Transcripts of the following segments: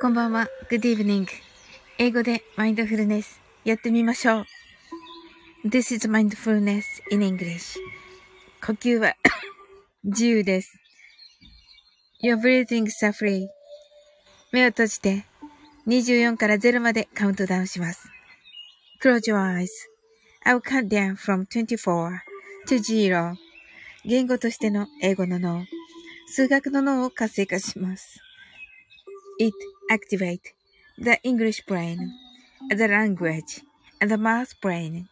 こんばんは。Good evening. 英語でマインドフルネスやってみましょう。This is mindfulness in English. 呼吸は自由です。Your breathings are free. 目を閉じて24から0までカウントダウンします。Close your eyes. I will count down from 24 to 0. 言語としての英語の脳、数学の脳を活性化します。It activates the English brain, the language, and the math brain.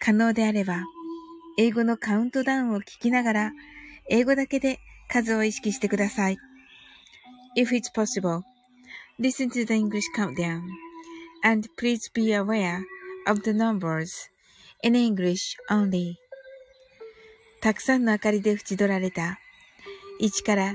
可能であれば、英語のカウントダウンを聞きながら、英語だけで数を意識してください。If it's possible, listen to the English countdown, and please be aware of the numbers in English only. たくさんの明かりで縁取られた、1から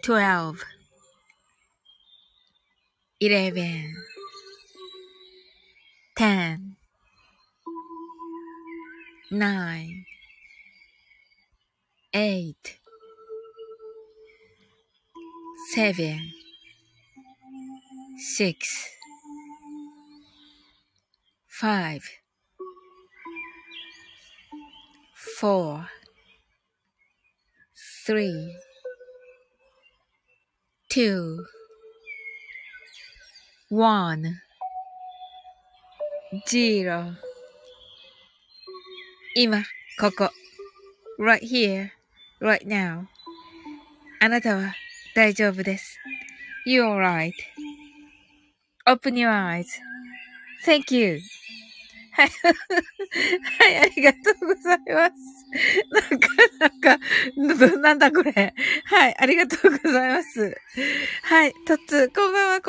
11 10 9 8 7 6 5 4 32 1 0 今ここ right here, right now あなたは大丈夫です You're alright Open your eyes Thank you はいはいありがとうございますなんだこれはい、ありがとうございます。はい、トッツ、こんばん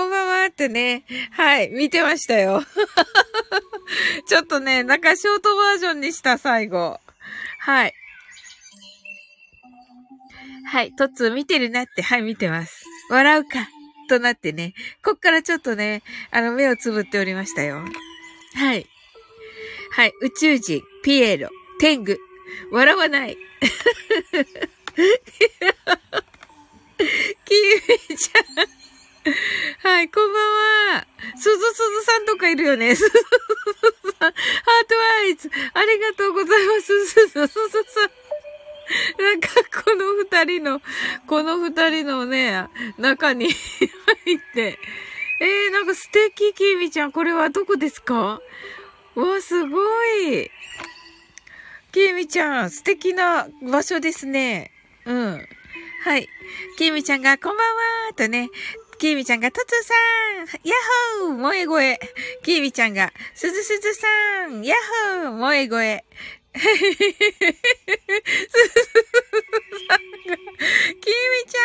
はってね、はい、見てましたよ。ちょっとね、なんかショートバージョンにした、最後。はい。はい、トッツ、見てるなって、はい、見てます。笑うか、となってね、こっからちょっとね、目をつぶっておりましたよ。はい。はい、宇宙人、ピエロ、天狗、笑わない。キミちゃん。はい、こんばんは。すずさんとかいるよね。すずさん。ハートアイズ。ありがとうございます。すずさん。なんか、この二人のね、中に入って。なんか素敵、キミちゃん。これはどこですか?わ、すごい。キミちゃん、素敵な場所ですね。うん。はい。キミちゃんが、こんばんはとね。キミちゃんが、トツさんヤッホー萌え声。キミちゃんが、すずさんヤッホー萌え声。すずさんが、キミちゃ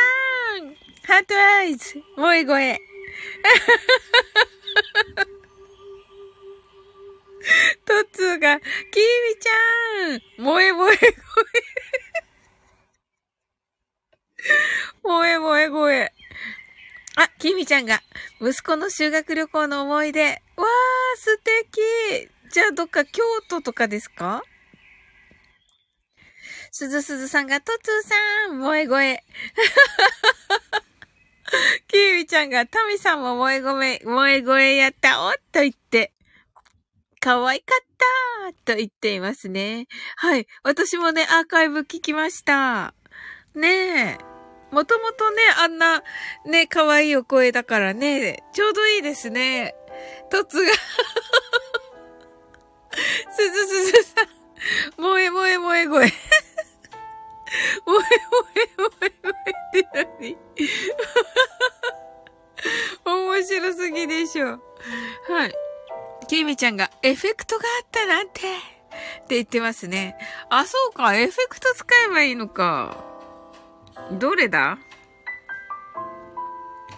んハートアイズ萌え声。トッツーが、キミちゃん萌え声あ、きみちゃんが、息子の修学旅行の思い出。わー、素敵。じゃあ、どっか京都とかですか？すずすずさんが、とつーさん、萌え声。きみちゃんが、たみさんも萌え声やったおっと言って、かわいかったと言っていますね。はい。私もね、アーカイブ聞きました。ねえ。もともとね、あんな、ね、可愛いお声だからね、ちょうどいいですね。とつが、すずすずさん、萌え声。萌えって何面白すぎでしょ。はい。きみちゃんが、エフェクトがあったなんて、って言ってますね。あ、そうか、エフェクト使えばいいのか。どれだ？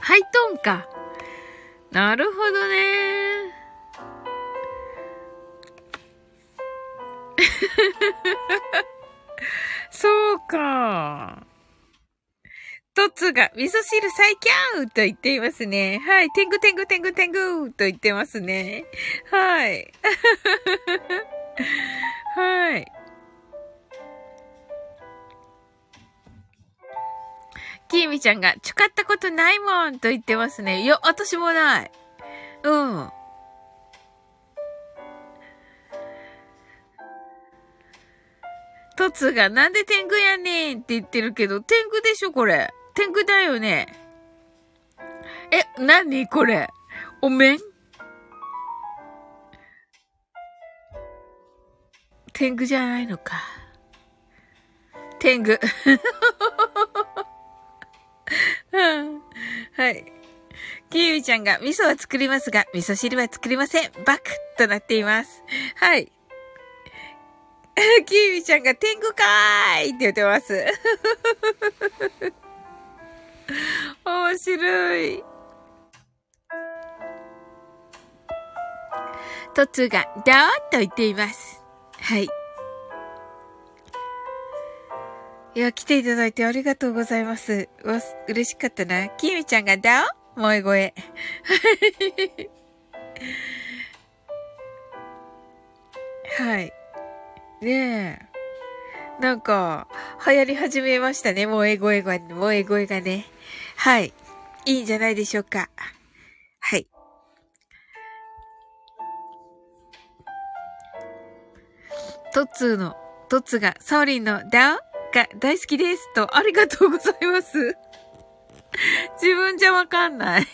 ハイトーンか。なるほどね。そうか。トツが、味噌汁最強と言っていますね。はい。てんぐと言ってますね。はい。はい。きみちゃんが、使ったことないもんと言ってますね。いや、私もない。うん。とつが、なんで天狗やねんって言ってるけど、天狗でしょ、これ。天狗だよね。え、なにこれ。お面？天狗じゃないのか。天狗。はい。きみちゃんが、味噌は作りますが、味噌汁は作りません。バクッとなっています。はい。きみちゃんが、天狗かーいって言ってます。面白い。とつが、だーっと言っています。はい。いや、来ていただいてありがとうございます。嬉しかったな。きみちゃんがだお萌え声。はい。ねえ。なんか、流行り始めましたね。萌え声がね。はい。いいんじゃないでしょうか。はい。とつが、サオリンのだおが大好きですと、ありがとうございます。自分じゃわかんない。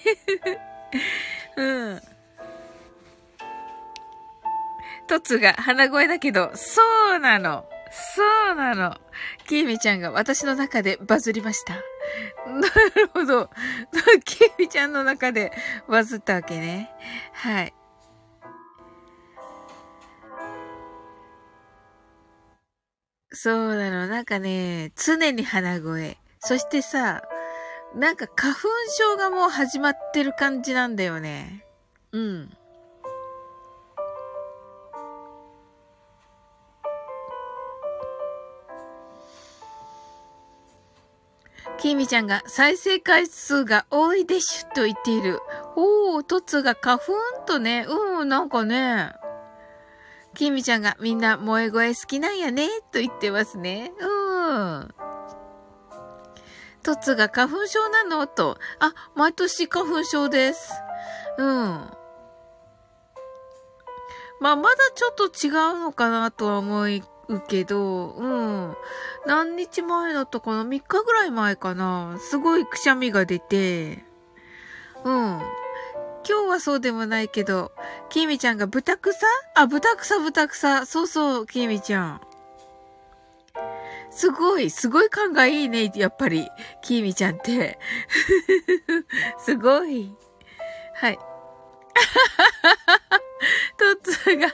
うん。とつが鼻声だけど、そうなの。きみちゃんが私の中でバズりました。なるほど。きみちゃんの中でバズったわけね。はい。そうなの。なんかね、常に鼻声。そしてさ、なんか花粉症がもう始まってる感じなんだよね。うん。きみちゃんが再生回数が多いでしゅと言っている。おー、とつが花粉とね、うん、なんかね。きみちゃんがみんな萌え声好きなんやねと言ってますね。うん。とつが花粉症なのと。あ、毎年花粉症です。うん。まあ、まだちょっと違うのかなとは思うけど、うん。何日前だったかな？ 3 日ぐらい前かな。すごいくしゃみが出て。うん。今日はそうでもないけど、きみちゃんが豚草。そう、きみちゃん。すごい感がいいね、やっぱり。きみちゃんって。すごい。はい。とつが、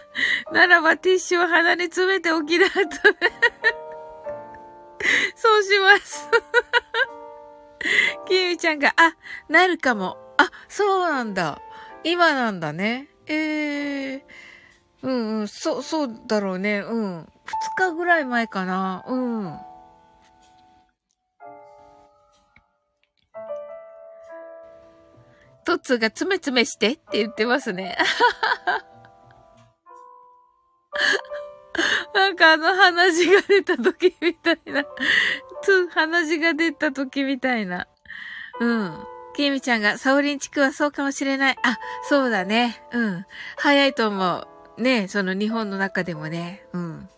ならばティッシュを鼻に詰めておきなと。そうします。きみちゃんが、あ、なるかも。あ、そうなんだ。今なんだね。うんうん、そうだろうね。うん。2日ぐらい前かな。うん。トッツーがつめつめしてって言ってますね。なんかあの鼻血が出た時みたいな。鼻血が出た時みたいな。うん。きみちゃんが、サオリン地区はそうかもしれない。あ、そうだね。うん。早いと思う。ね、その日本の中でもね。うん。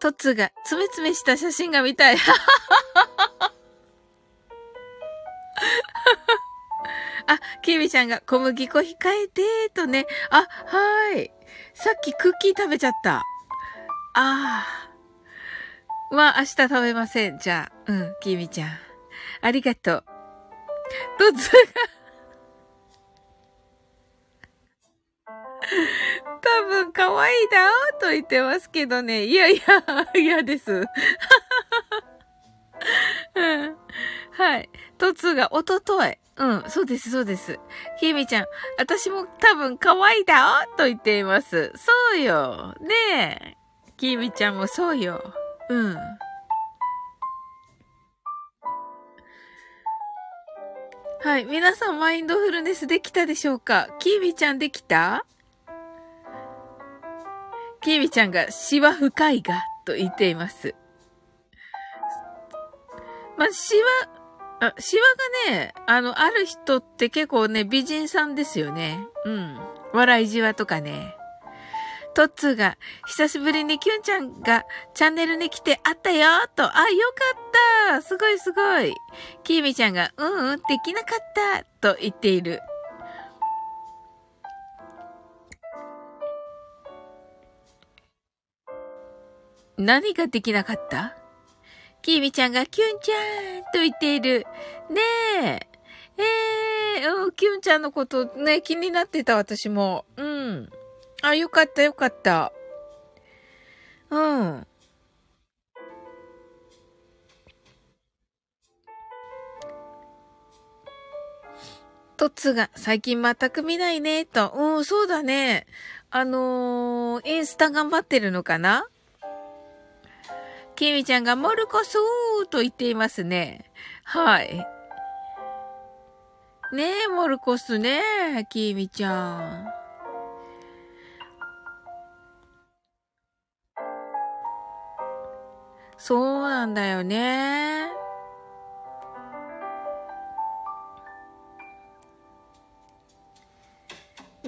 トツが、つめつめした写真が見たい。あ、きみちゃんが小麦粉控えてーとね。あ、はーい。さっきクッキー食べちゃった。ああ。まあ、明日食べません。じゃあ。うん、きみちゃん。ありがとう。トツが、多分可愛いだーと言ってますけどね。いやいや、嫌です。うん、はい。トツが、おととい。うん、そうです、そうです。きみちゃん、私も多分可愛いだーと言っています。そうよ。ねえ。きみちゃんもそうよ。うん。はい。皆さん、マインドフルネスできたでしょうか？きみちゃんできた？きみちゃんが、詩は深いが、と言っています。まあ、シワがね、ある人って結構ね、美人さんですよね。うん。笑いじわとかね。トッツーが、久しぶりにキュンちゃんがチャンネルに来て会ったよーと、あ、よかった、すごいすごい。キミちゃんが、うんうん、できなかったと言っている。何ができなかった？キミちゃんがキュンちゃんと言っている。ねえ。キュンちゃんのことね、気になってた私も。うん。あ、よかったよかった。うん。トツが最近全く見ないね、と。うん、そうだね。インスタ頑張ってるのかな？きみちゃんがモルコスーと言っていますね。はい。ねえ、モルコスね、きみちゃん。そうなんだよね。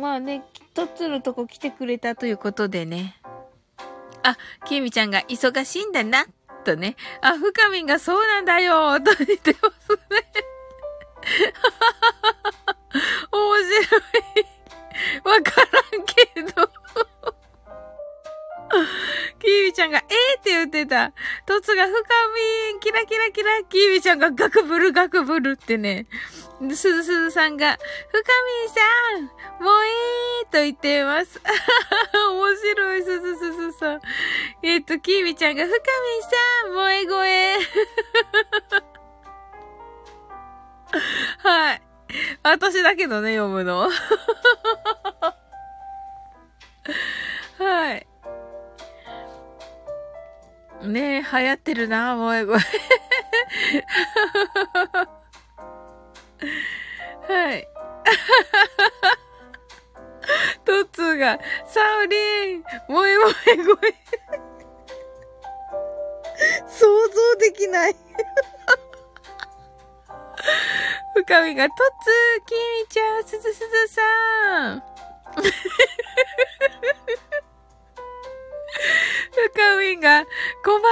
まあね、トッツーのとこ来てくれたということでね。あ、きみちゃんが忙しいんだな、とね。あ、ふかみんがそうなんだよ、と言ってますね。面白い。わからんけど。きみちゃんが、ええー、って言ってた。トツが、深みー、キラキラキラ、きみちゃんが、ガクブルガクブルってね。すずすずさんが、深みーさん、もうええー、と言っています。面白い、すずすずさん。きみちゃんが、深みーさん、もえごえ。はい。私だけどね、読むの。はい。ねえ、流行ってるなぁ、萌え声。はい。トッツーが、サウリン、萌え萌え声。想像できない。深みが、トッツー、きみちゃん、すずすずさん。ふかみんが、こんば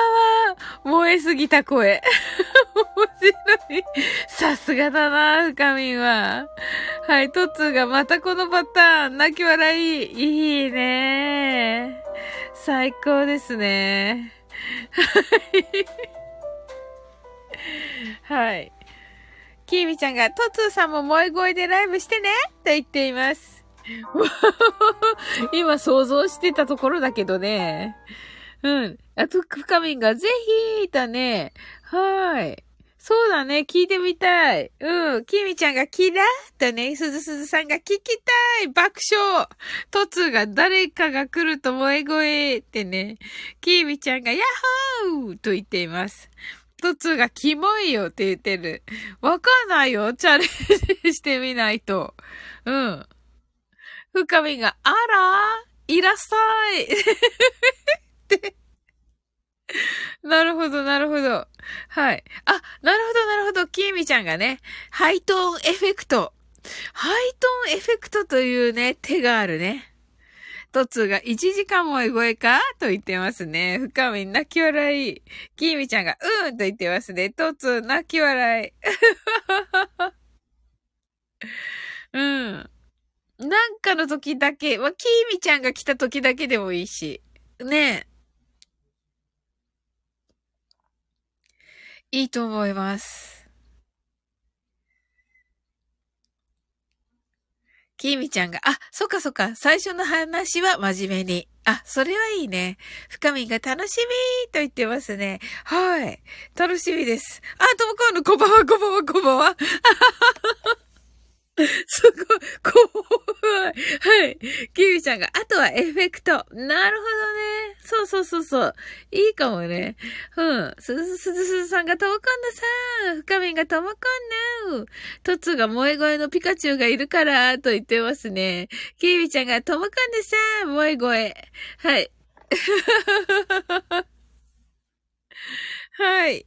んは、燃えすぎた声。面白い。さすがだな、ふかみんは。はい、トツーがまたこのパターン、泣き笑い。いいね。最高ですね。はい。はい。きみちゃんが、トツーさんも萌え声でライブしてねと言っています。今想像してたところだけどね。うん。あと、深みがぜひ、だね。はーい。そうだね、聞いてみたい。うん、きみちゃんがキラーとね、すずすずさんが聞きたい爆笑トツが誰かが来ると萌え声ってね、きみちゃんがヤッホーと言っています。トツがキモいよって言ってる。わかんないよ、チャレンジしてみないと。うん。深みがあらいらっしゃいって。なるほど、なるほど。はい。あ、なるほど、なるほど。きみちゃんがね、ハイトーンエフェクト。ハイトーンエフェクトというね、手があるね。トツが1時間萌え声かと言ってますね。深み泣き笑い。きみちゃんがうんと言ってますね。トツ泣き笑い。うん。なんかの時だけ、まあ、きみちゃんが来た時だけでもいいし。ねえ。いいと思います。きみちゃんが、あ、そっかそっか、最初の話は真面目に。あ、それはいいね。深みが楽しみーと言ってますね。はい。楽しみです。あ、ともこんの、こんばんは、こんばんは、こんばんは。すごい、怖い。はい。きみちゃんが、あとはエフェクト。なるほどね。そうそうそうそう。いいかもね。うん。すずさんがともこんのさん。深みがともこんの。とつが萌え声のピカチュウがいるから、と言ってますね。きみちゃんがともこんのさん。萌え声。はい。はい。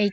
109 8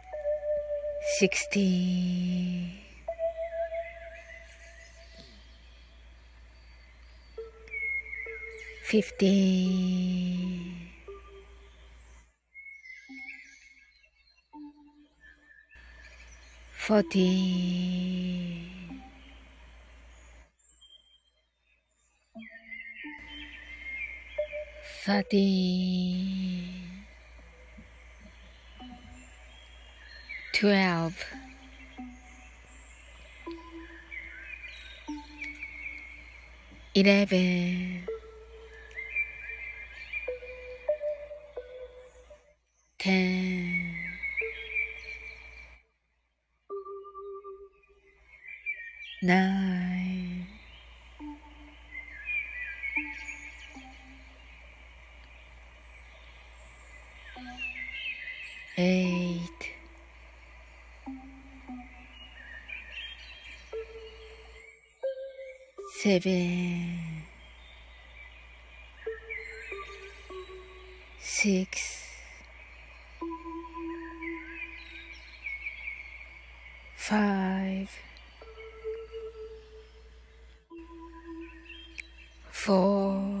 7 6 54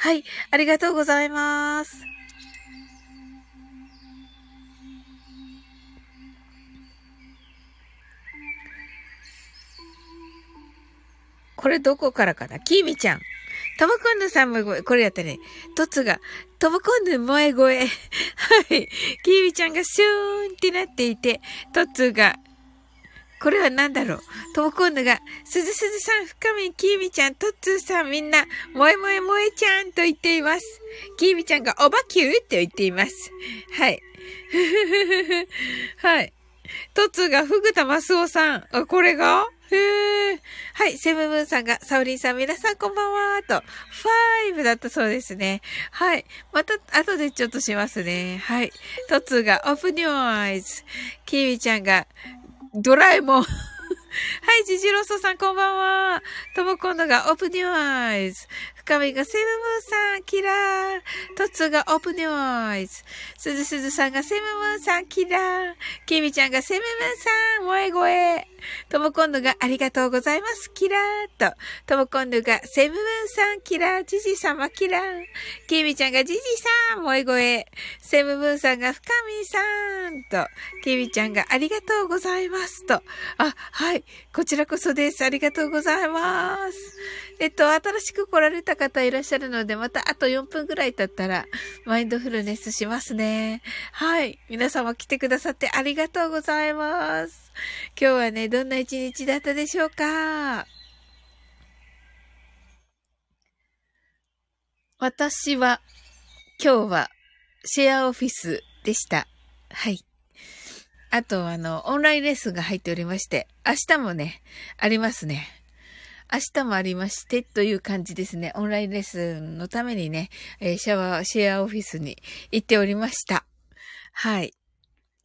はい、ありがとうございます。これどこからかな、キミちゃん。トモコンヌさんも声、これやったね。トツが、トモコンヌ萌え声。はい。キミちゃんがシューンってなっていて、トツが、これは何だろう。トモコンヌが、すずすずさん、深見、キミちゃん、トツさん、みんな、萌え萌え萌えちゃんと言っています。キミちゃんが、おばきゅーって言っています。はい。はい。トツが、ふぐたますおさん。あ、これがはい、セブンムーンさんが、サオリンさん、皆さんこんばんはーと、5だったそうですね。はい、また後でちょっとしますね。はい、トツが、Open your eyes。キミちゃんが、ドラえもん。はい、ジジロソさんこんばんは。ともこんのが Open your eyes。深みがセムムーさん、キラー。トツが Open your eyes。すずすずさんがセムムーさん、キラー。キミちゃんがセムムーさん、萌え声。ともこんのがありがとうございます、キラー。と、ともこんのがセムムーさん、キラー。ジジ様、キラー。キミちゃんがジジさん、萌え声。セムムーさんが深みさん。と、キミちゃんがありがとうございます。と、あ、はい。こちらこそです。ありがとうございます。新しく来られた方いらっしゃるので、またあと4分ぐらい経ったら、マインドフルネスしますね。はい。皆様来てくださってありがとうございます。今日はね、どんな一日だったでしょうか？私は、今日は、シェアオフィスでした。はい。あと、オンラインレッスンが入っておりまして、明日もね、ありますね。明日もありまして、という感じですね。オンラインレッスンのためにね、シェアオフィスに行っておりました。はい。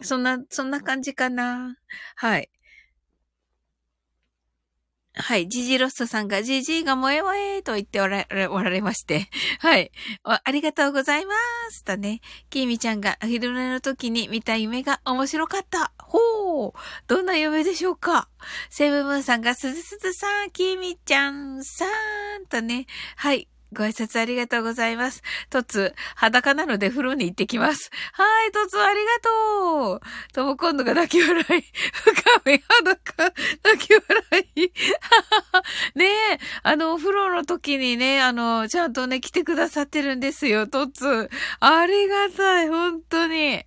そんな感じかな。はい。はい。ジジロッソさんが、ジジイが萌え萌えと言っておられまして。はい。ありがとうございます。とね。キミちゃんが、昼寝の時に見た夢が面白かった。ほう。どんな夢でしょうか。セブンムーンさんが、すずすずさん、キミちゃんさん。とね。はい。ご挨拶ありがとうございます。トツ、裸なので風呂に行ってきます。はい、トツありがとう。とも今度が泣き笑い。深め裸、泣き笑い。ねえ、お風呂の時にね、ちゃんとね、来てくださってるんですよ、トツ。ありがたい、本当に。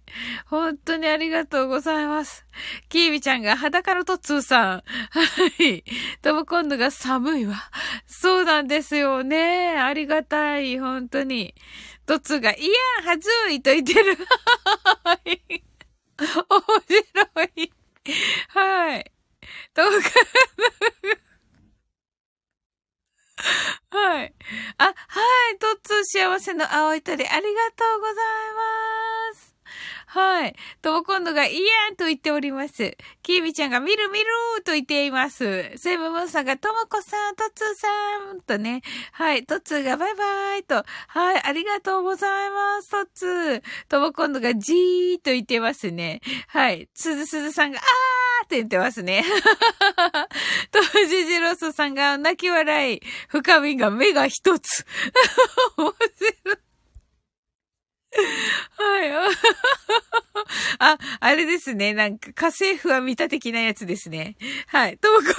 本当にありがとうございます。キービちゃんが裸のトツーさん。はい。とも今度が寒いわ。そうなんですよね。ありがたい。本当に。トツーが、いやー、はずいと言ってる。はい。面白い。はい。ともはい。あ、はい。トツー幸せの青い鳥。ありがとうございます。はい。とも今度が、いやーと言っております。きみちゃんが、見る見るーと言っています。セブムンさんが、ともこさん、とつーさんとね。はい。とつーが、バイバイと。はい。ありがとうございます、とつー。とも今度が、じーと言ってますね。はい。すずすずさんが、あーって言ってますね。ともじじろそさんが、泣き笑い。深みが、目が一つ。面白い。はい。あ、あれですね。なんか、家政婦は見た的なやつですね。はい。ともこのが、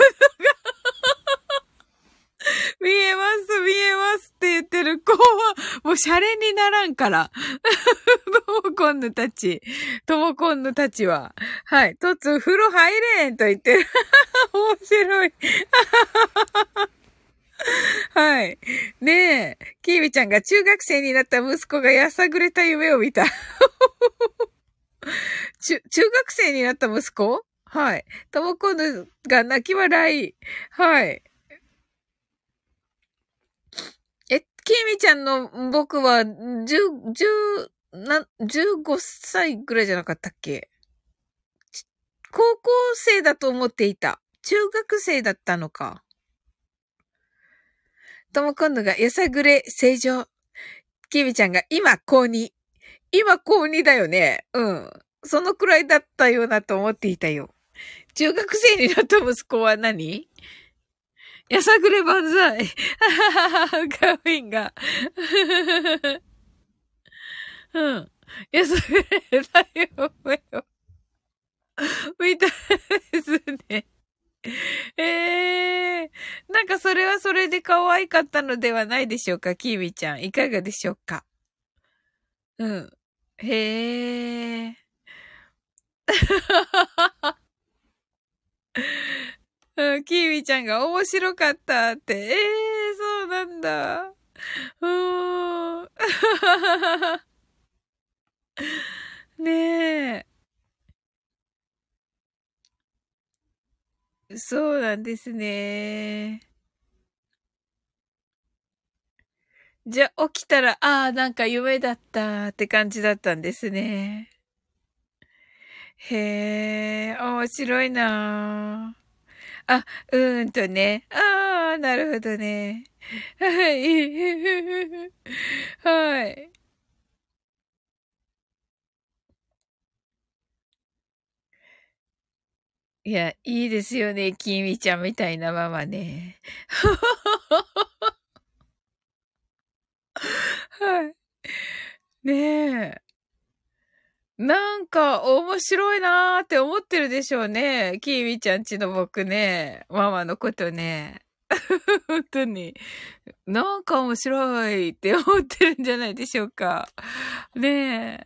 見えますって言ってる子は、もうシャレにならんから。ともこんぬたち。ともこんぬたちは。はい。とつ、風呂入れんと言ってる。面白い。はい。ねえ。きーびちゃんが中学生になった息子がやさぐれた夢を見た。中学生になった息子？はい。ともこんが泣き笑い。はい。きーびちゃんの僕は15歳ぐらいじゃなかったっけ？高校生だと思っていた。中学生だったのか。とも今度がやさぐれ正常。キミちゃんが今高2。今高2だよね。うん。そのくらいだったようなと思っていたよ。中学生になった息子は何？やさぐれ万歳。ガウィンが。うん。やさぐれだよ、目を。みたいですね。なんかそれはそれで可愛かったのではないでしょうか、キービちゃん。いかがでしょうか。うん。へえ。キービちゃんが面白かったって。そうなんだ。ねえ。そうなんですね。じゃあ起きたら、なんか夢だったって感じだったんですね。へえ、面白いなぁ。ね。なるほどね。はい。はい。いや、いいですよね。キミちゃんみたいなママね。はい。ねえ。なんか面白いなーって思ってるでしょうね。キーミちゃんちの僕ね。ママのことね。本当に。なんか面白いって思ってるんじゃないでしょうか。ねえ。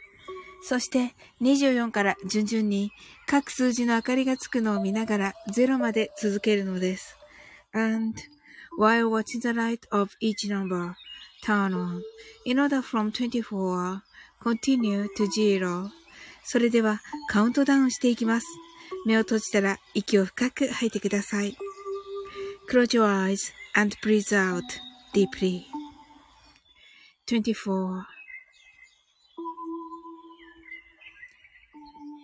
そして24から順々に各数字の明かりがつくのを見ながら0まで続けるのです。And while watching the light of each number turn on, in order from 24Continue to zero. それではカウントダウンしていきます。目を閉じたら息を深く吐いてください。Close your eyes and breathe out deeply. 24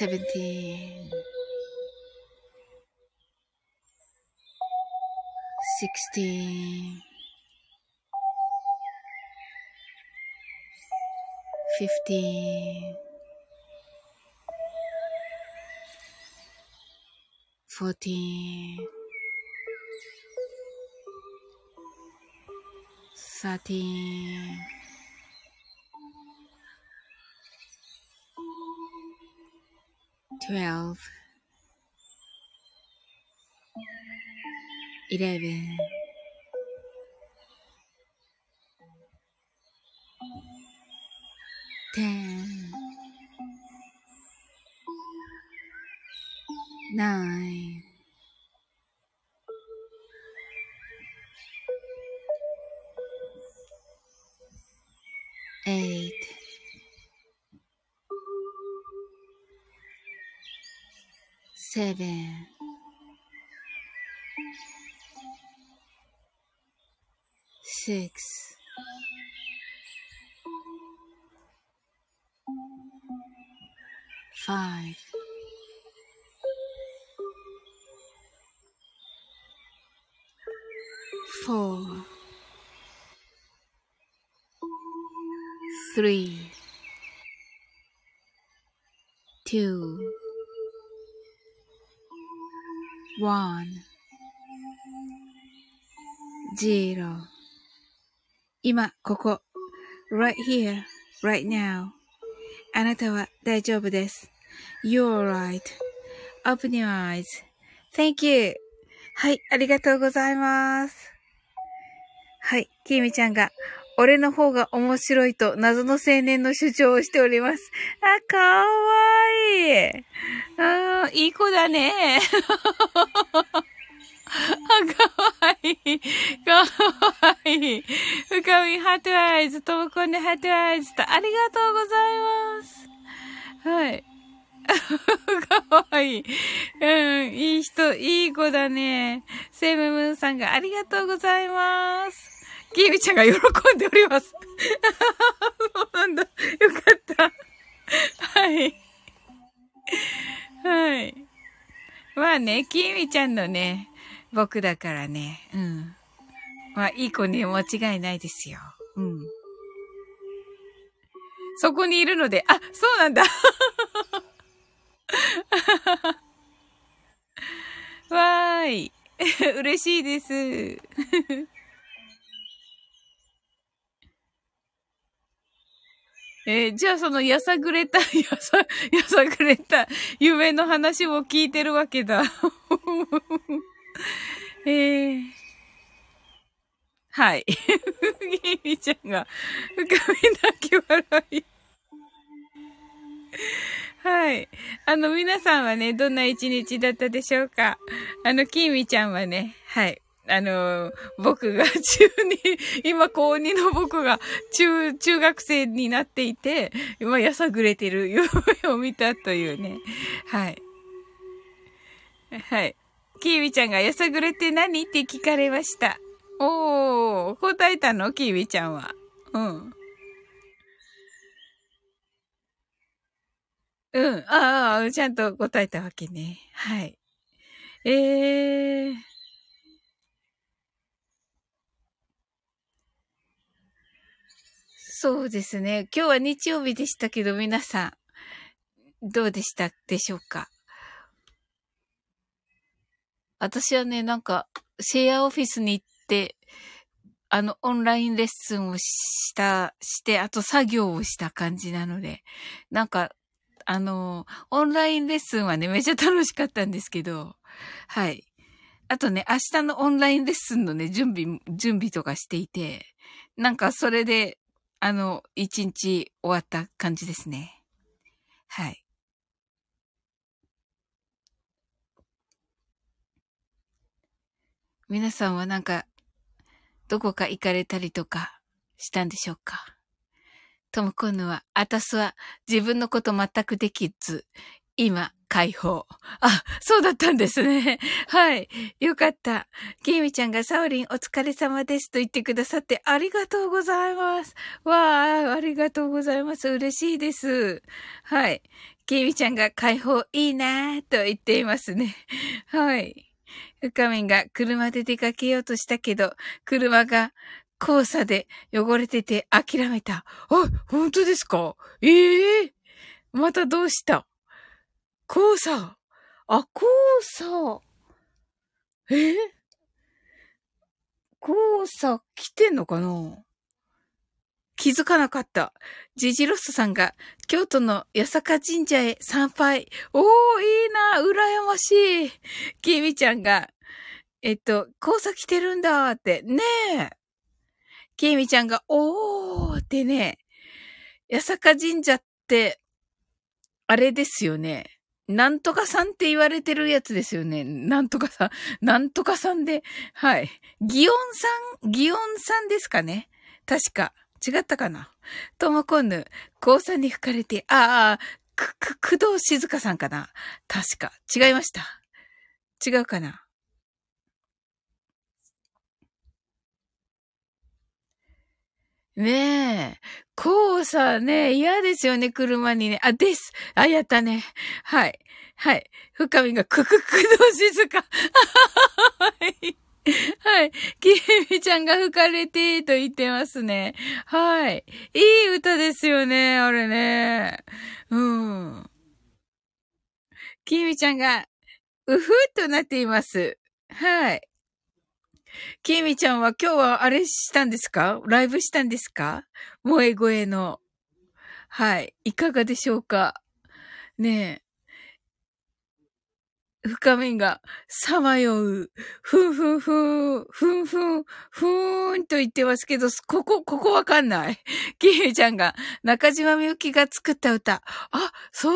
17 1615 14 13 12 1110 9 8 7 65 4 3 2 1 0。今、ここ。right here, right now. あなたは大丈夫です。You're right.Open your eyes.Thank you. はい、ありがとうございます。はい、きみちゃんが、俺の方が面白いと謎の青年の主張をしております。あ、かわいい。あ、いい子だね。あ、かわいい。かわいい。うかみ、ハートアイズ、ともこんでハートアイズと、ありがとうございます。はい。かわいい。うん、いい人、いい子だね。セムムーンさんがありがとうございます。キミちゃんが喜んでおります。そうなんだ。よかった。はい。はい。まあね、キミちゃんのね、僕だからね。うん。まあ、いい子ね、間違いないですよ。うん。そこにいるので、あ、そうなんだ。わーい。嬉しいです。じゃあそのやさぐれた夢の話も聞いてるわけだ。はい。ふぎみちゃんが、深み泣き笑い。はい。皆さんはね、どんな一日だったでしょうか？きみちゃんはね、はい。僕が今高2の僕が中学生になっていて、今やさぐれてる夢を見たというね。はい。はい。キービちゃんがやさぐれて何って聞かれました。おー、答えたの？キービちゃんは。うん。うん。ああ、ちゃんと答えたわけね。はい。そうですね。今日は日曜日でしたけど、皆さん、どうでしたでしょうか？私はね、なんか、シェアオフィスに行って、オンラインレッスンをして、あと作業をした感じなので、なんか、オンラインレッスンはね、めちゃ楽しかったんですけど、はい。あとね、明日のオンラインレッスンのね、準備とかしていて、なんかそれで、一日終わった感じですね。はい。皆さんはなんか、どこか行かれたりとかしたんでしょうか？トムコンヌは、あたすは自分のこと全くできず、今、解放。あ、そうだったんですね。はい。よかった。キミちゃんがサオリンお疲れ様ですと言ってくださってありがとうございます。わあ、ありがとうございます。嬉しいです。はい。キミちゃんが解放いいなぁと言っていますね。はい。うかみんが車で出かけようとしたけど、車が黄砂で汚れてて諦めた。あ、本当ですか？またどうした？黄砂。あ、黄砂。黄砂来てんのかな？気づかなかった。ジジロスさんが京都の八坂神社へ参拝。おー、いいな、羨ましい。キミちゃんが、黄砂来てるんだって、ねえ。キミちゃんが、おーってね、八坂神社って、あれですよね。なんとかさんって言われてるやつですよね。なんとかさん。なんとかさんで。はい。祇園さんですかね。確か。違ったかな。ともこんぬ、黄砂に吹かれて、工藤静香さんかな。確か。違いました。違うかな。ねえ。黄砂ね、嫌ですよね、車にね。あ、です。あ、やったね。はい。はい。深みが工藤静香。はい。はい。きみちゃんが吹かれてと言ってますね。はい。いい歌ですよね、あれね。うん。きみちゃんが、うふっとなっています。はい。きえみちゃんは今日はあれしたんですか？ライブしたんですか？萌え声の。はい。いかがでしょうか？ねえ。深みがさまよう。ふんふんふん、ふんふん、ふーんと言ってますけど、ここわかんない。きえみちゃんが中島みゆきが作った歌。あ、そう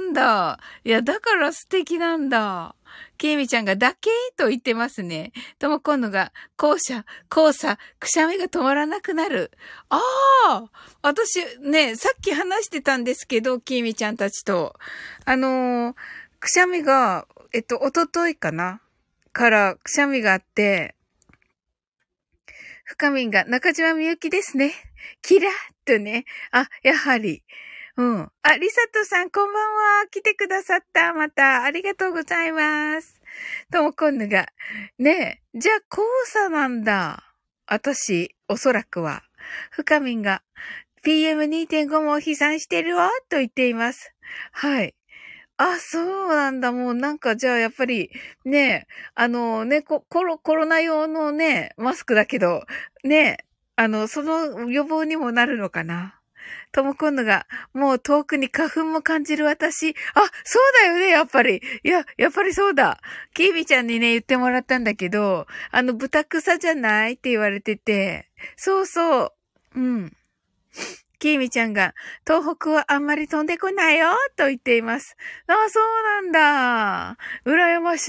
なんだ。いや、だから素敵なんだ。きえみちゃんがだけーと言ってますね。ともこんのが、校舎、くしゃみが止まらなくなる。ああ、私ね、さっき話してたんですけど、きえみちゃんたちと。くしゃみが、おとといかなからくしゃみがあって、深みんが中島みゆきですね。キラッとね。あ、やはり。うん。あ、リサトさん、こんばんは。来てくださった。また、ありがとうございます。ともこんぬが。ねえ、じゃあ、交差なんだ。私、おそらくは。深みんが、PM2.5 も飛散してるわ、と言っています。はい。あ、そうなんだ。もうなんか、じゃあ、やっぱり、ねえ、コロナ用のね、マスクだけど、ねえ、その予防にもなるのかな。ともこんのが、もう遠くに花粉も感じる私。あ、そうだよね、やっぱり。いや、やっぱりそうだ。きえみちゃんにね、言ってもらったんだけど、豚草じゃないって言われてて。そうそう。うん。きえみちゃんが、東北はあんまり飛んでこないよ、と言っています。あ、そうなんだ。羨まし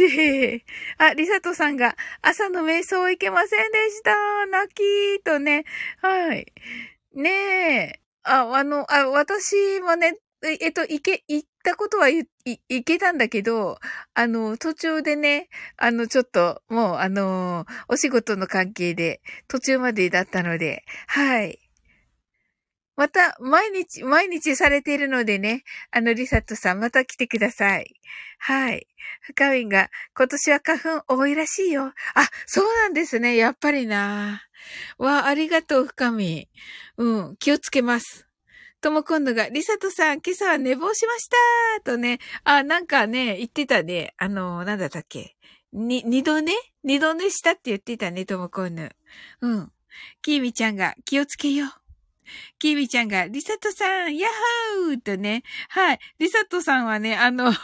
い。あ、りさとさんが、朝の瞑想いけませんでした。泣きーとね。はい。ねえ。あ、私もね、行ったことは行けたんだけど、途中でね、ちょっと、もう、お仕事の関係で、途中までだったので、はい。また、毎日されているのでね、リサットさん、また来てください。はい。深みんが、今年は花粉多いらしいよ。あ、そうなんですね。やっぱりな。わ、ありがとう、深み。うん、気をつけます。とも今度が、リサトさん、今朝は寝坊しましたとね。あ、なんかね、言ってたね。なんだったっけ。二度寝したって言ってたね、とも今度。うん。きえみちゃんが、気をつけよう。きえみちゃんが、リサトさん、ヤッホーとね。はい。リサトさんはね、昨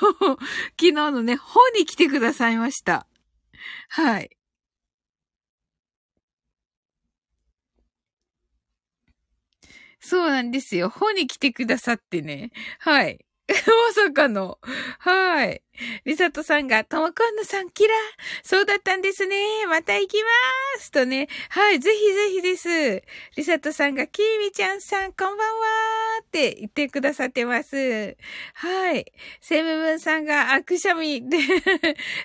日のね、本に来てくださいました。はい。そうなんですよ。本に来てくださってね。はい。まさかの。はい。リサトさんが、ともこんのさんキラー。そうだったんですね。また行きます。とね。はい。ぜひぜひです。リサトさんが、きえみちゃんさん、こんばんはーって言ってくださってます。はい。セムブンさんが、あ、くしゃみ。で、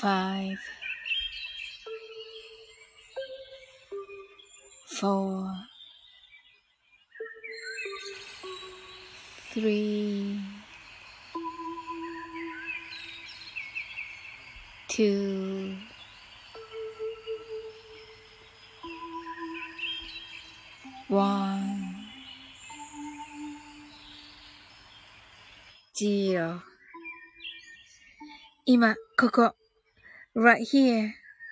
five, four, three, two, one.0今、ここ right here,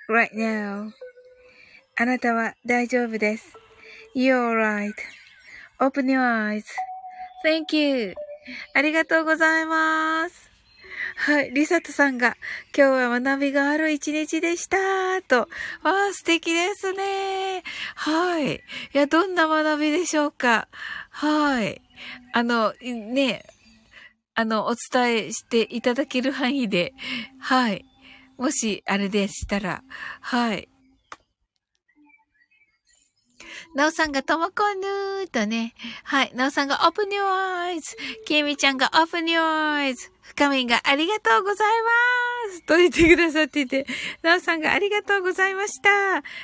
right now あなたは大丈夫です You're right Open your eyes Thank you ありがとうございますはい、リサトさんが今日は学びがある一日でしたとあー素敵ですねはい、いや、どんな学びでしょうかはいねお伝えしていただける範囲で、はい。もし、あれでしたら、はい。なおさんがともこんぬーとね。はい。なおさんがオープニューアイズ。きえみちゃんがオープニューアイズ。深みんがありがとうございますと言ってくださっていて、なおさんがありがとうございました。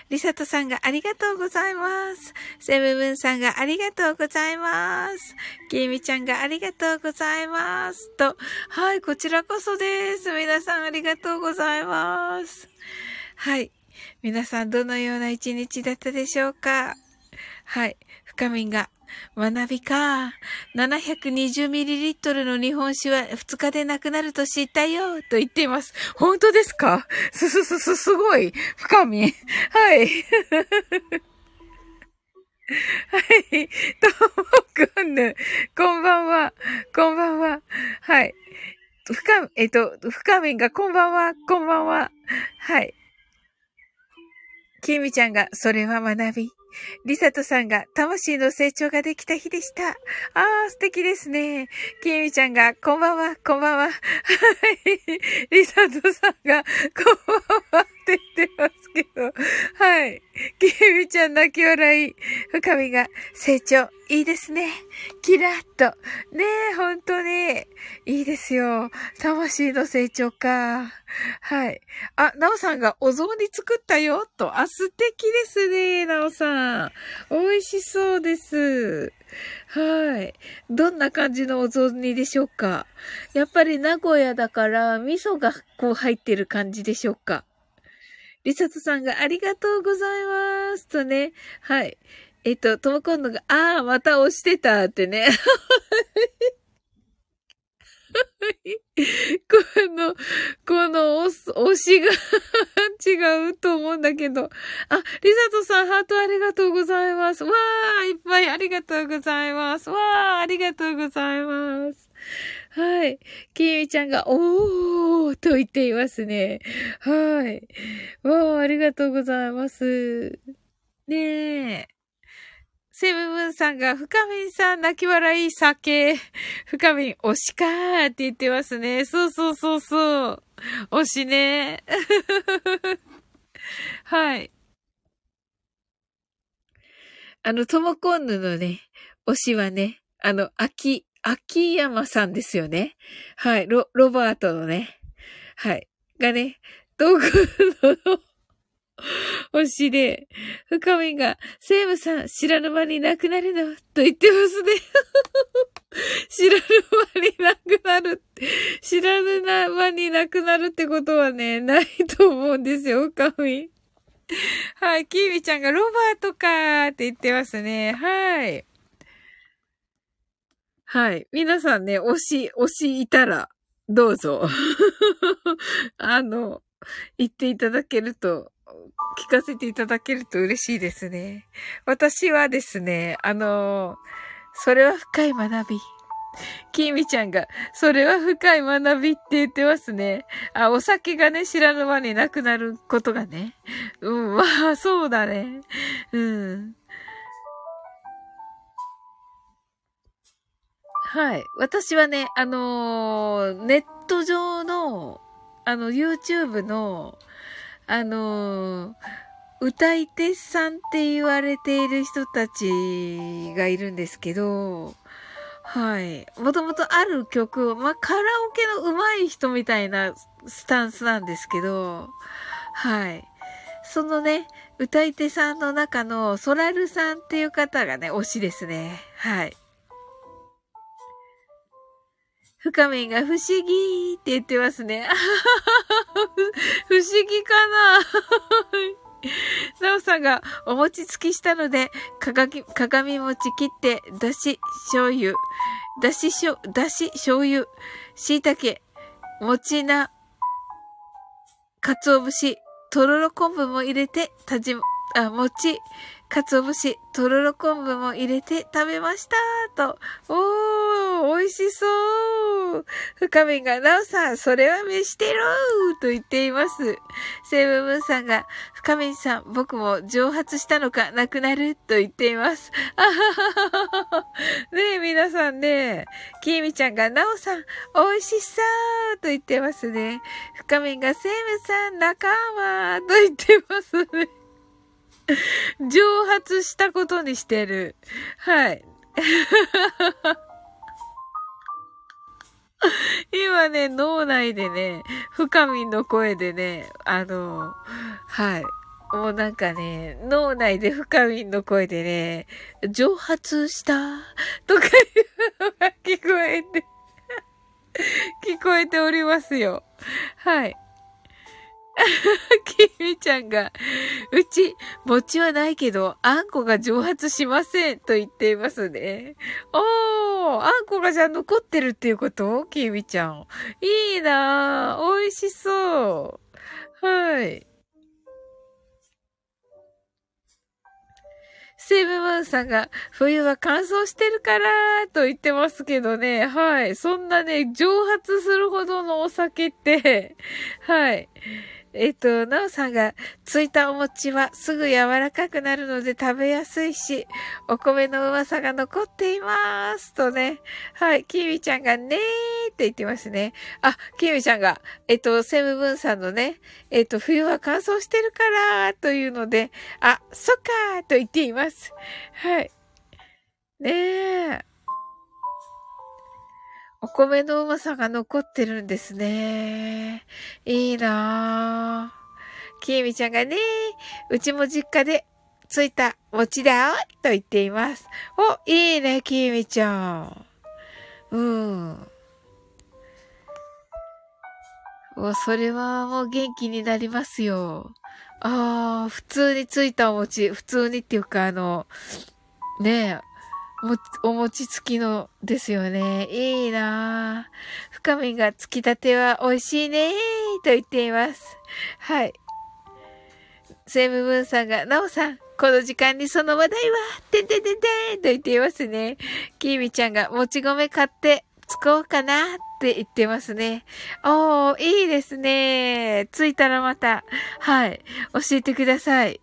りさとさんがありがとうございます。セブブンさんがありがとうございます。きえみちゃんがありがとうございます。と、はい、こちらこそです。皆さんありがとうございます。はい。皆さんどのような一日だったでしょうか。はい。深みんが学びか。720ml の日本酒は2日でなくなると知ったよ。と言っています。本当ですか？すごい。深みん。はい。はい。ともくんぬ。こんばんは。こんばんは。はい。深みんがこんばんは。こんばんは。はい。きみちゃんが、それは学び。りさとさんが、魂の成長ができた日でした。あー、素敵ですね。きみちゃんが、こんばんは、こんばんは。はい。りさとさんが、こんばんはって言ってますけど。はい。きみちゃん泣き笑い。深みが、成長、いいですね。キラッと。ねえ、ほんとね。いいですよ。魂の成長か。はい。あ、なおさんがお雑煮作ったよ、と。あ、素敵ですね、なおさん。美味しそうです。はい。どんな感じのお雑煮でしょうか？やっぱり名古屋だから、味噌がこう入ってる感じでしょうか？りさとさんがありがとうございます、とね。はい。ともこんのが、ああ、また押してたってね。この押しが違うと思うんだけど。あ、りさとさん、ハートありがとうございます。わー、いっぱいありがとうございます。わー、ありがとうございます。はい。きみちゃんが、おーと言っていますね。はい。わー、ありがとうございます。ねえ。セブブンさんが、深みんさん、泣き笑い、酒。深みん、推しかーって言ってますね。そう。推しね。はい。ともこんぬのね、推しはね、秋山さんですよね。はい。ロバートのね。はい。がね、どこの、推しで、深みが、セイムさん、知らぬ間になくなるの、と言ってますね。知らぬ間になくなる。知らぬ間になくなるってことはね、ないと思うんですよ、深み。はい、キーミちゃんがロバートかーって言ってますね。はい。はい。皆さんね、推しいたら、どうぞ。言っていただけると、聞かせていただけると嬉しいですね。私はですね、それは深い学び。きみちゃんが、それは深い学びって言ってますね。あ、お酒がね、知らぬ間になくなることがね。うん、まあ、そうだね。うん。はい。私はね、ネット上の、YouTube の、歌い手さんって言われている人たちがいるんですけど、はい。もともとある曲を、まあ、カラオケの上手い人みたいなスタンスなんですけど、はい。そのね、歌い手さんの中のソラルさんっていう方がね、推しですね。はい。深みが不思議って言ってますね。不思議かな。なおさんがお餅つきしたので、鏡餅切って、だし醤油、しいたけ、もちな、かつお節、とろろ昆布も入れて、かつお節、とろろ昆布も入れて食べましたと。おー、美味しそう。深みが、なおさん、それは飯テローと言っています。セブブンさんが、深みさん、僕も蒸発したのかなくなると言っています。あはははは。ねえ、皆さんね。きみちゃんが、なおさん、美味しそうと言ってますね。深みが、セブさん、仲間と言ってますね。蒸発したことにしてる。はい。今ね、脳内でね、深みの声でね、はい。もうなんかね、脳内で深みの声でね、蒸発したとかいうのが聞こえておりますよ。はい。きみちゃんが、うち、餅はないけど、あんこが蒸発しませんと言っていますね。あんこがじゃあ残ってるっていうこと？きみちゃん。いいなぁ。美味しそう。はい。セーブマンさんが、冬は乾燥してるからと言ってますけどね。はい。そんなね、蒸発するほどのお酒って、はい。なおさんが、ついたお餅はすぐ柔らかくなるので食べやすいし、お米のうまさが残っていますとね。はい。きみちゃんがねーって言ってますね。あ、きみちゃんが、セムブンさんのね、冬は乾燥してるからというので、あ、そっかーと言っています。はい。ねー。お米のうまさが残ってるんですね。いいなぁ。きみちゃんがね、うちも実家でついた餅だよと言っています。お、いいね、きみちゃん。うん。お、それはもう元気になりますよ。ああ、普通についたお餅、普通にっていうかねえ。お餅つきのですよね。いいなぁ。深みがつきたては美味しいねーと言っています。はい。セムブンさんが、なおさん、この時間にその話題は、てんてんてんてんと言っていますね。きみちゃんが、もち米買って使おうかなって言ってますね。おー、いいですね。ついたらまた、はい、教えてください。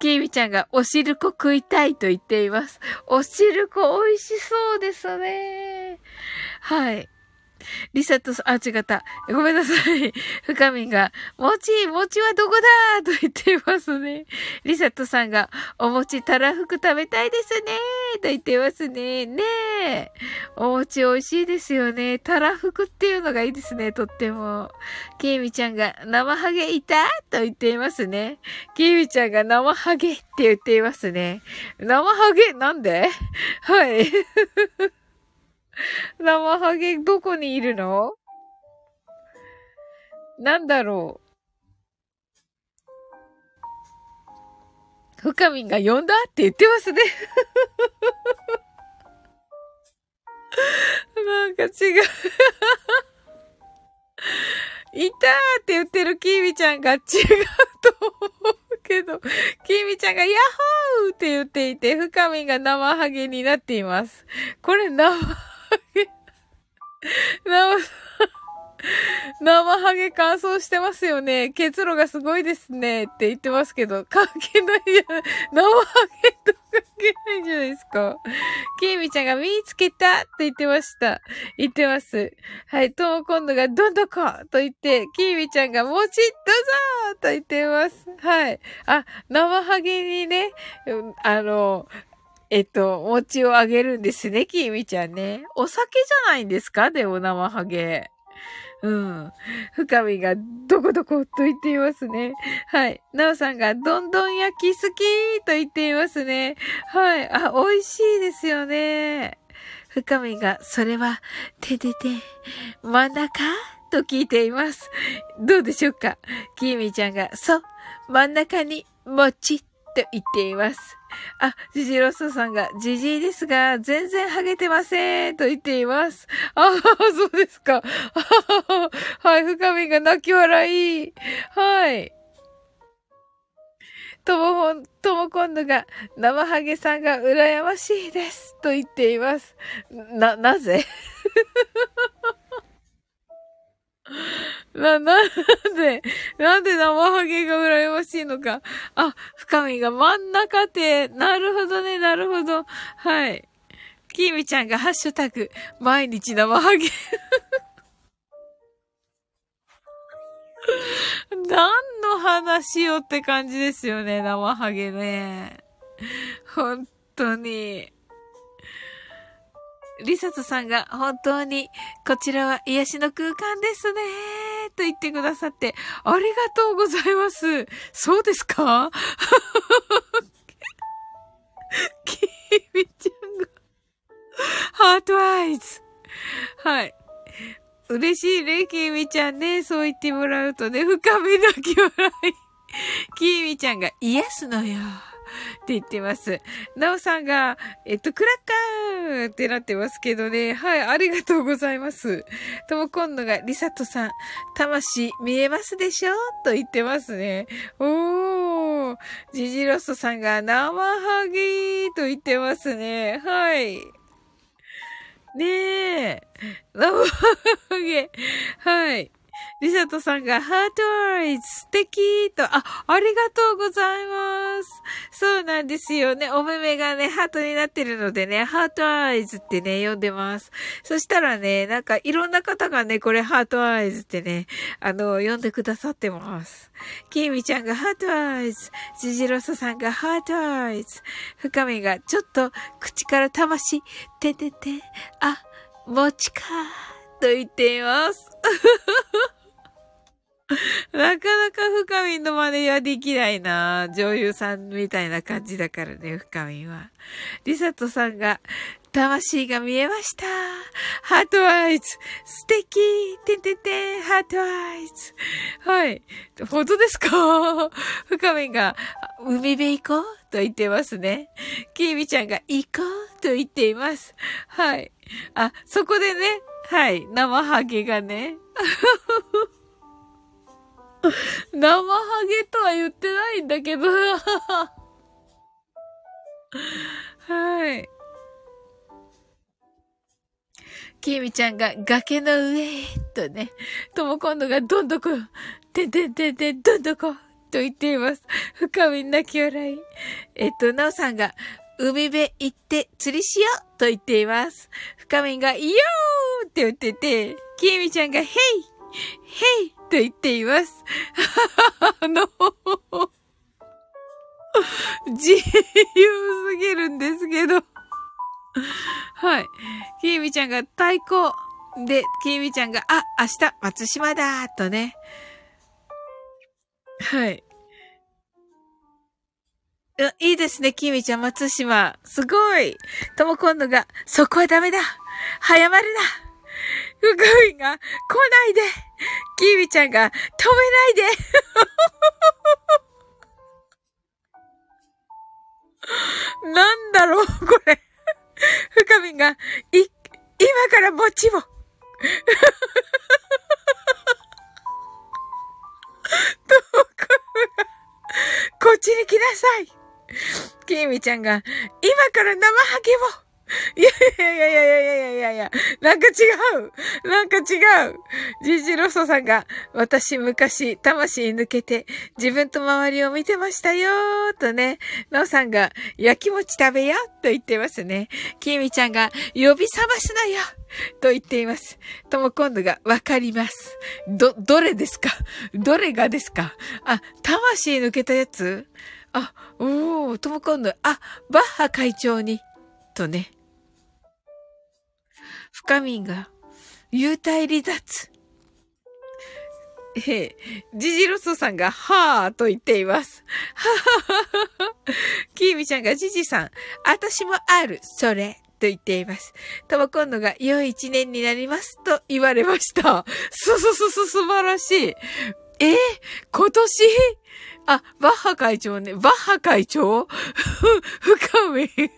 きみちゃんがお汁粉食いたいと言っています。お汁粉美味しそうですね。はい。リサと、あ、違った。ごめんなさい。深みが、餅はどこだと言っていますね。リサとさんが、お餅たらふく食べたいですねと言っていますね。ねえ。お餅美味しいですよね。たらふくっていうのがいいですね。とっても。きみちゃんが、生ハゲいたと言っていますね。きみちゃんが、生ハゲって言っていますね。生ハゲなんで？はい。生ハゲどこにいるの？なんだろう。ふかみんが呼んだって言ってますね。なんか違う。いたーって言ってるきみちゃんが違うと思う。けど、きみちゃんがヤッホーって言っていて、深みが生ハゲになっています。これ生ハゲ、生ハゲ乾燥してますよね。結露がすごいですねって言ってますけど、関係ないじゃない、生ハゲと関係ないじゃないですか。きみちゃんが見つけたって言ってました。言ってます。はい、とも今度がどんどこと言って、きみちゃんがもちっとぞーと言ってます。はい。あ、生ハゲにね、餅をあげるんですね、きみちゃんね。お酒じゃないんですか？でも生ハゲ。うん。深みがどこどこと言っていますね。はい。なおさんがどんどん焼き好きと言っていますね。はい。あ、美味しいですよね。深みがそれは、真ん中と聞いています。どうでしょうか？きみちゃんが、そう、真ん中に餅と言っています。あ、ジジロスさんが、ジジイですが、全然ハゲてませんと言っています。ああ、そうですか。はい、深みが泣き笑い。はい。とも今度が、生ハゲさんが羨ましいですと言っています。なぜなんで生ハゲが羨ましいのか。あ、深みが真ん中って、なるほどね、なるほど。はい。きみちゃんがハッシュタグ、毎日生ハゲ。何の話よって感じですよね、なまはげね。本当に。りさとさんが本当にこちらは癒しの空間ですねと言ってくださってありがとうございます。そうですか？きみちゃんがハートアイズ。はい。嬉しいね、きみちゃんね。そう言ってもらうとね、深みなき笑い。きみちゃんが癒すのよ。って言ってます。なおさんが、クラッカーってなってますけどね。はい、ありがとうございます。とも今度が、りさとさん、魂見えますでしょと言ってますね。ジジロストさんが、なまはげーと言ってますね。はい。ねえ。なまはげ。はい。リサトさんが、ハートアイズ素敵と、ありがとうございます。そうなんですよね。お目目がね、ハートになってるのでね、ハートアイズってね、読んでます。そしたらね、なんかいろんな方がね、これハートアイズってね、読んでくださってます。キミちゃんがハートアイズ、ジジロソさんがハートアイズ、深みがちょっと口から魂、ててて、餅かと言っています。なかなか深みの真似はできないな。女優さんみたいな感じだからね、深みは。りさとさんが、魂が見えました。ハートアイズ。素敵。てんてんてん。ハートアイズ。はい。本当ですか？深みが、海辺行こうと言ってますね。きみちゃんが、行こうと言っています。はい。そこでね。はい。なまはげがね。なまはげとは言ってないんだけどはい。きみちゃんが崖の上とね。とも今度がどんどこ、てんてんてんてんどんどこと言っています。深み泣き笑い。なおさんが海辺行って釣りしようと言っています。深みがイヨーって言ってて、きみちゃんがヘイヘイと言っています。自由すぎるんですけど。はい。きみちゃんが太鼓で、きみちゃんが、明日、松島だーとね。はい。いいですね、きみちゃん、松島。すごい。とも今度が、そこはダメだ。早まるな。ふくみが来ないで、きみちゃんが止めないでなんだろうこれ。ふくみが今から餅をこっちに来なさい。きみちゃんが今から生ハゲを。いや、なんか違う。ジジロソさんが、私昔、魂抜けて、自分と周りを見てましたよーとね、なおさんが、焼き餅食べよと言ってますね。きみちゃんが、呼び覚ますなよと言っています。とも今度が、わかります。どれですか？どれがですか？魂抜けたやつ？とも今度、バッハ会長に。とね。深みが、幽体離脱。ジジロソさんが、はぁと言っています。はははは。きみちゃんが、ジジさん、あたしもある、それ、と言っています。とも今度が、良い一年になります、と言われました。素晴らしい。今年バッハ会長ね。バッハ会長深み。バッ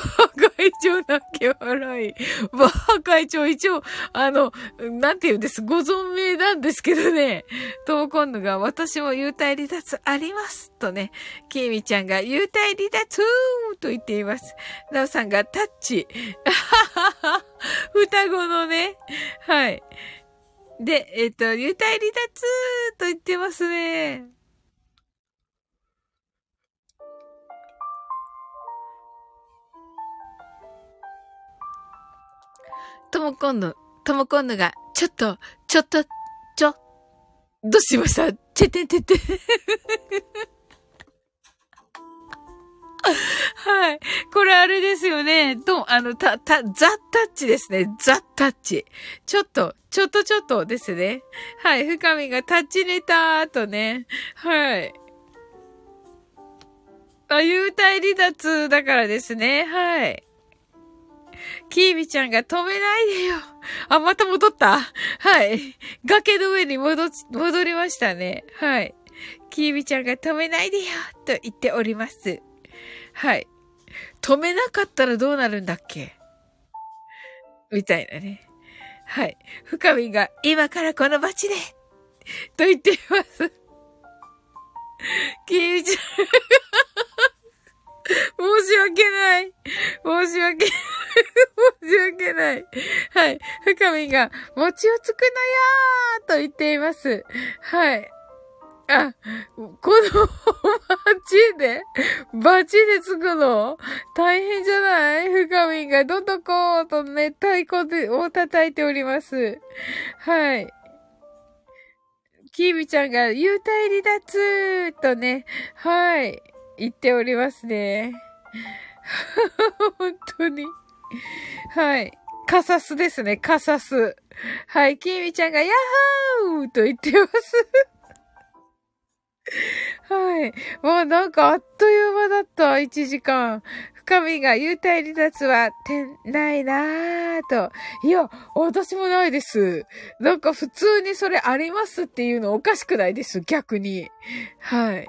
ハ会長だけ笑い。バッハ会長一応、なんて言うんです。ご存命なんですけどね。とも今度が、私も幽体離脱あります。とね。きみちゃんが、幽体離脱と言っています。なおさんが、タッチ。双子のね。はい。で、幽体離脱と言ってますね。ともこんぬが、ちょっと、どうしましたて。はい。これあれですよね。ザ・タッチですね。ザ・タッチ。ちょっとですね。はい。深見がタッチネタとね。はい。あ、幽体離脱だからですね。はい。キービちゃんが止めないでよ。あ、また戻った。はい。崖の上に戻りましたね。はい。キービちゃんが止めないでよと言っております。はい。止めなかったらどうなるんだっけ？みたいなね。はい。深見が今からこの街でと言っています。キービちゃん申し訳ない。はい。深見が、餅をつくなやーと言っています。はい。あ、このバチでつくの大変じゃない？深見が、どんどこーとね、太鼓を叩いております。はい。キービちゃんが、幽体離脱とね、はい。言っておりますね。本当に。はい。カサスですね、カサス。はい。キミちゃんが、ヤッホーと言ってます。はい。もうなんかあっという間だった、1時間。深見が、幽体離脱は、ないなぁと。いや、私もないです。なんか普通にそれありますっていうのおかしくないです、逆に。はい。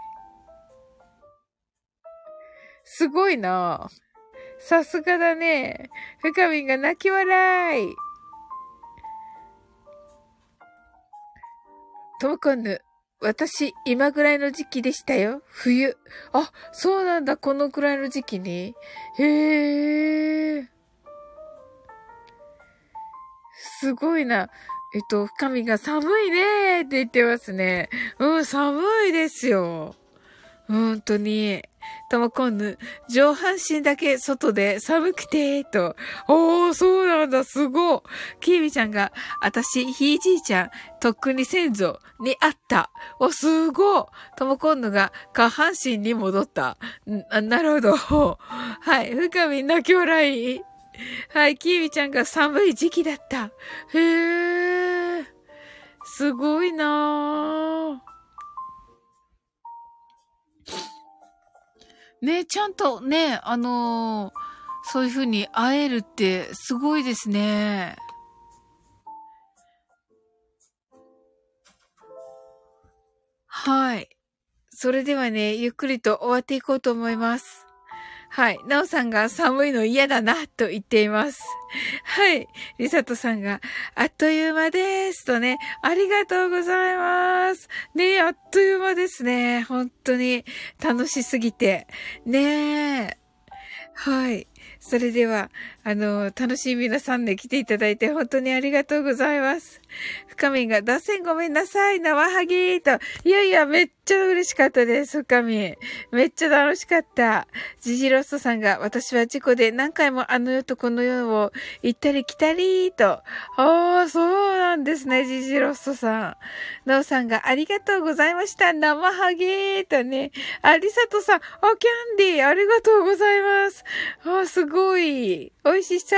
すごいなぁ。さすがだね。深見が泣き笑い。ともこんぬ、私、今ぐらいの時期でしたよ。冬。あ、そうなんだ。このくらいの時期に。へえ。すごいな。深見が寒いねーって言ってますね。うん、寒いですよ。本当に。ともこんぬ、上半身だけ外で寒くてーと。おー、そうなんだ、すごい。きーみちゃんが、あたし、ひいじいちゃん、とっくに先祖に会った。お、すごい。ともこんぬが、下半身に戻った。なるほど。はい、深み泣き笑い。はい、きーみちゃんが寒い時期だった。へー、すごいなー。ね、ちゃんとね、そういう風に会えるってすごいですね。はい。それではね、ゆっくりと終わっていこうと思います。はい。なおさんが寒いの嫌だな、と言っています。はい。りさとさんが、あっという間です、とね。ありがとうございます。ね、あっという間ですね。本当に楽しすぎて。ねえ。はい。それでは、楽しい皆さんで来ていただいて本当にありがとうございます。深みが、脱線ごめんなさい、なわはぎーと。いやいや、めっちゃ嬉しかったです、深み。めっちゃ楽しかった。ジジロストさんが、私は事故で何回もあの世とこの世を行ったり来たりーと。ああ、そうなんですね、ジジロストさん。ナオさんが、ありがとうございました、なわはぎーとね。あ、リサトさん、あ、キャンディー、ありがとうございます。あ、すごい。美味しそ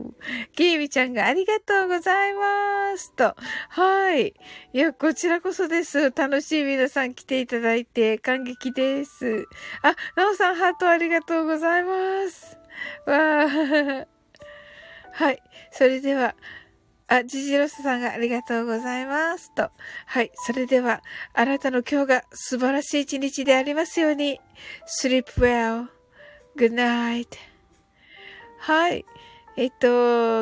う。キービちゃんがありがとうございます。と。はい。いや、こちらこそです。楽しい皆さん来ていただいて感激です。あ、なおさんハートありがとうございます。わー。はい。それでは、あ、ジジロスさんがありがとうございます。と。はい。それでは、あなたの今日が素晴らしい一日でありますように。Sleep well. Good night.はい。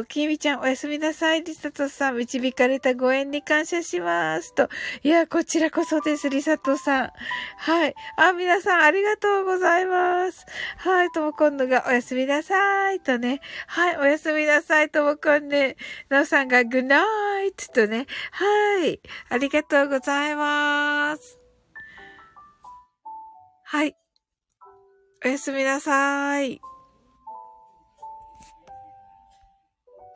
きみちゃんおやすみなさい。りさとさん、導かれたご縁に感謝します。と。いや、こちらこそです、りさとさん。はい。あ、皆さんありがとうございます。はい。ともこんぬがおやすみなさい。とね。はい。おやすみなさい。ともこんぬ。なおさんがグナイトとね。はい。ありがとうございます。はい。おやすみなさい。